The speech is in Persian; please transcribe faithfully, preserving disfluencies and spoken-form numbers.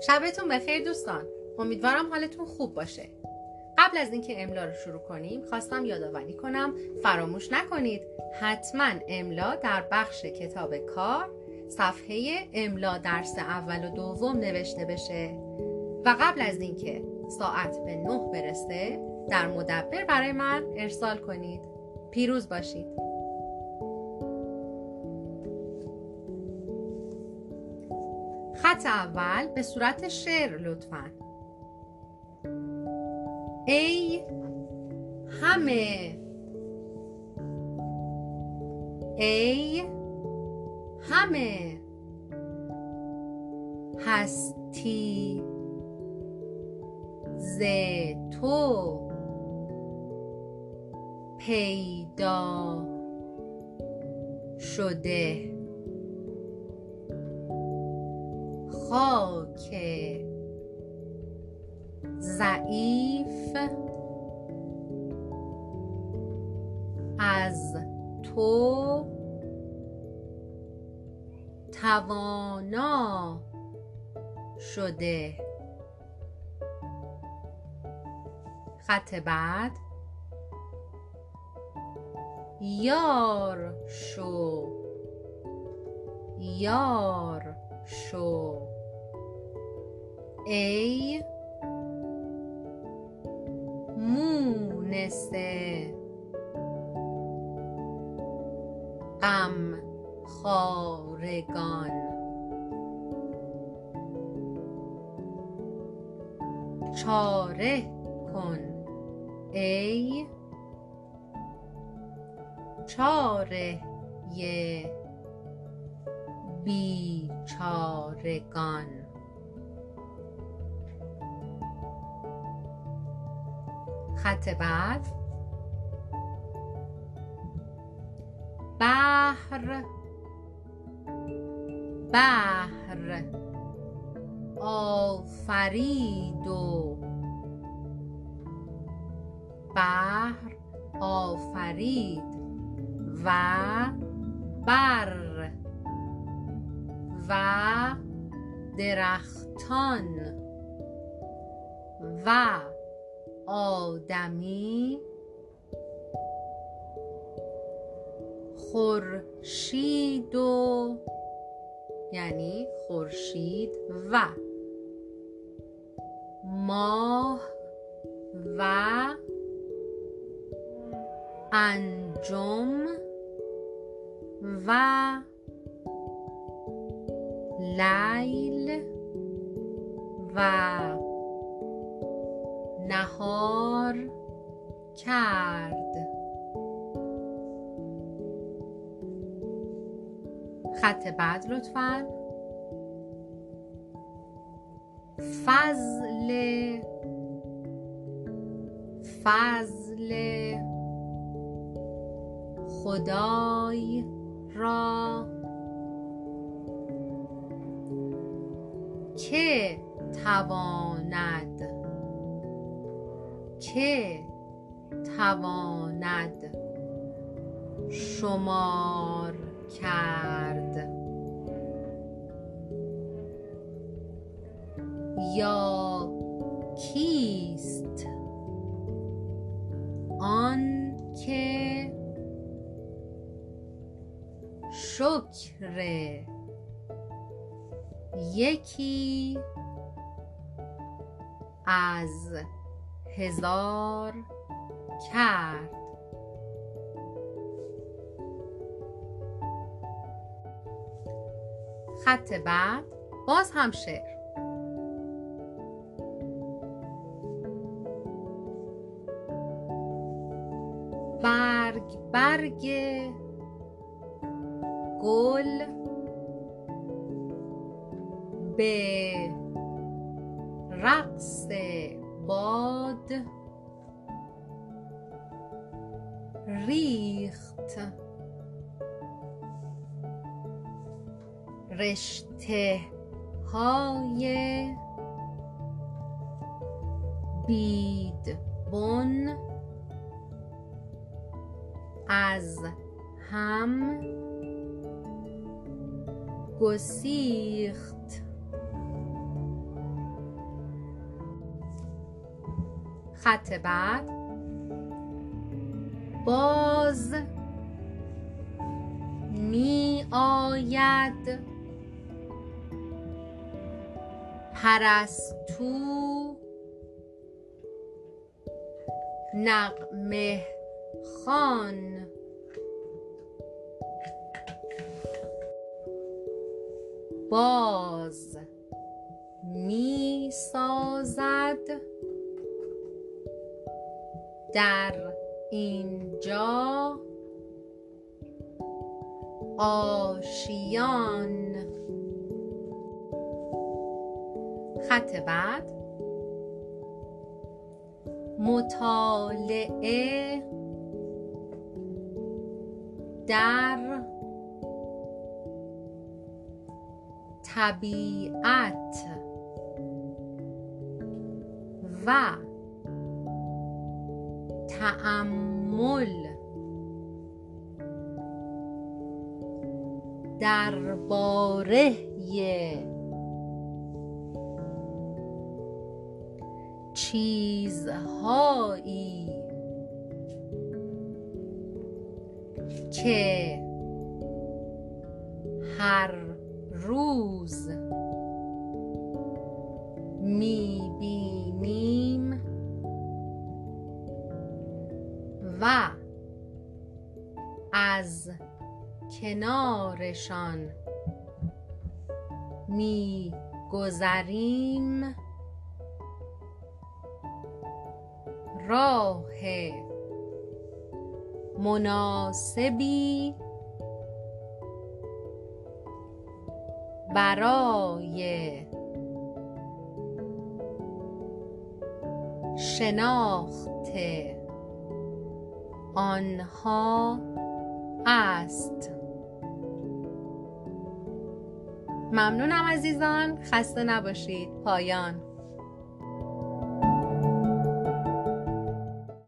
شبتون بخیر دوستان. امیدوارم حالتون خوب باشه. قبل از اینکه املا رو شروع کنیم خواستم یادآوری کنم فراموش نکنید حتما املا در بخش کتاب کار صفحه املا درس اول و دوم نوشته بشه و قبل از اینکه ساعت به نه برسه در مدبر برای من ارسال کنید. پیروز باشید. خط اول به صورت شعر لطفاً. ای همه، ای همه هستی ز تو پیدا شده خاک ضعیف از تو توانا شده. خط بعد یار شو، یار شو ای مونس غمخوارگان. چاره کن ای چاره بیچارگان. خط بعد بحر، بحر آفرید و بحر آفرید و بر و درختان و آدمی خورشید و یعنی خورشید و ماه و انجم و لیل و نهار کرد. خط بعد لطفاً فضل، فضل خدای را که تواند، که تواند شمار کرد. یا کیست آن که شکر یکی از هزار کرد. خط بعد باز هم شعر. برگ برگ گل به رقص باد ریخت، رشته های بیدبن از هم گسیخت خط بعد باز می آید، پرستو نغمه خوان. باز می سازد، در اینجا آشیان. خط بعد مطالعه در طبیعت و تأمل درباره چیزهایی که هر روز می‌بینیم و از کنارشان می‌گذریم. راه مناسبی برای شناخت آنها است. ممنونم عزیزان، خسته نباشید. پایان.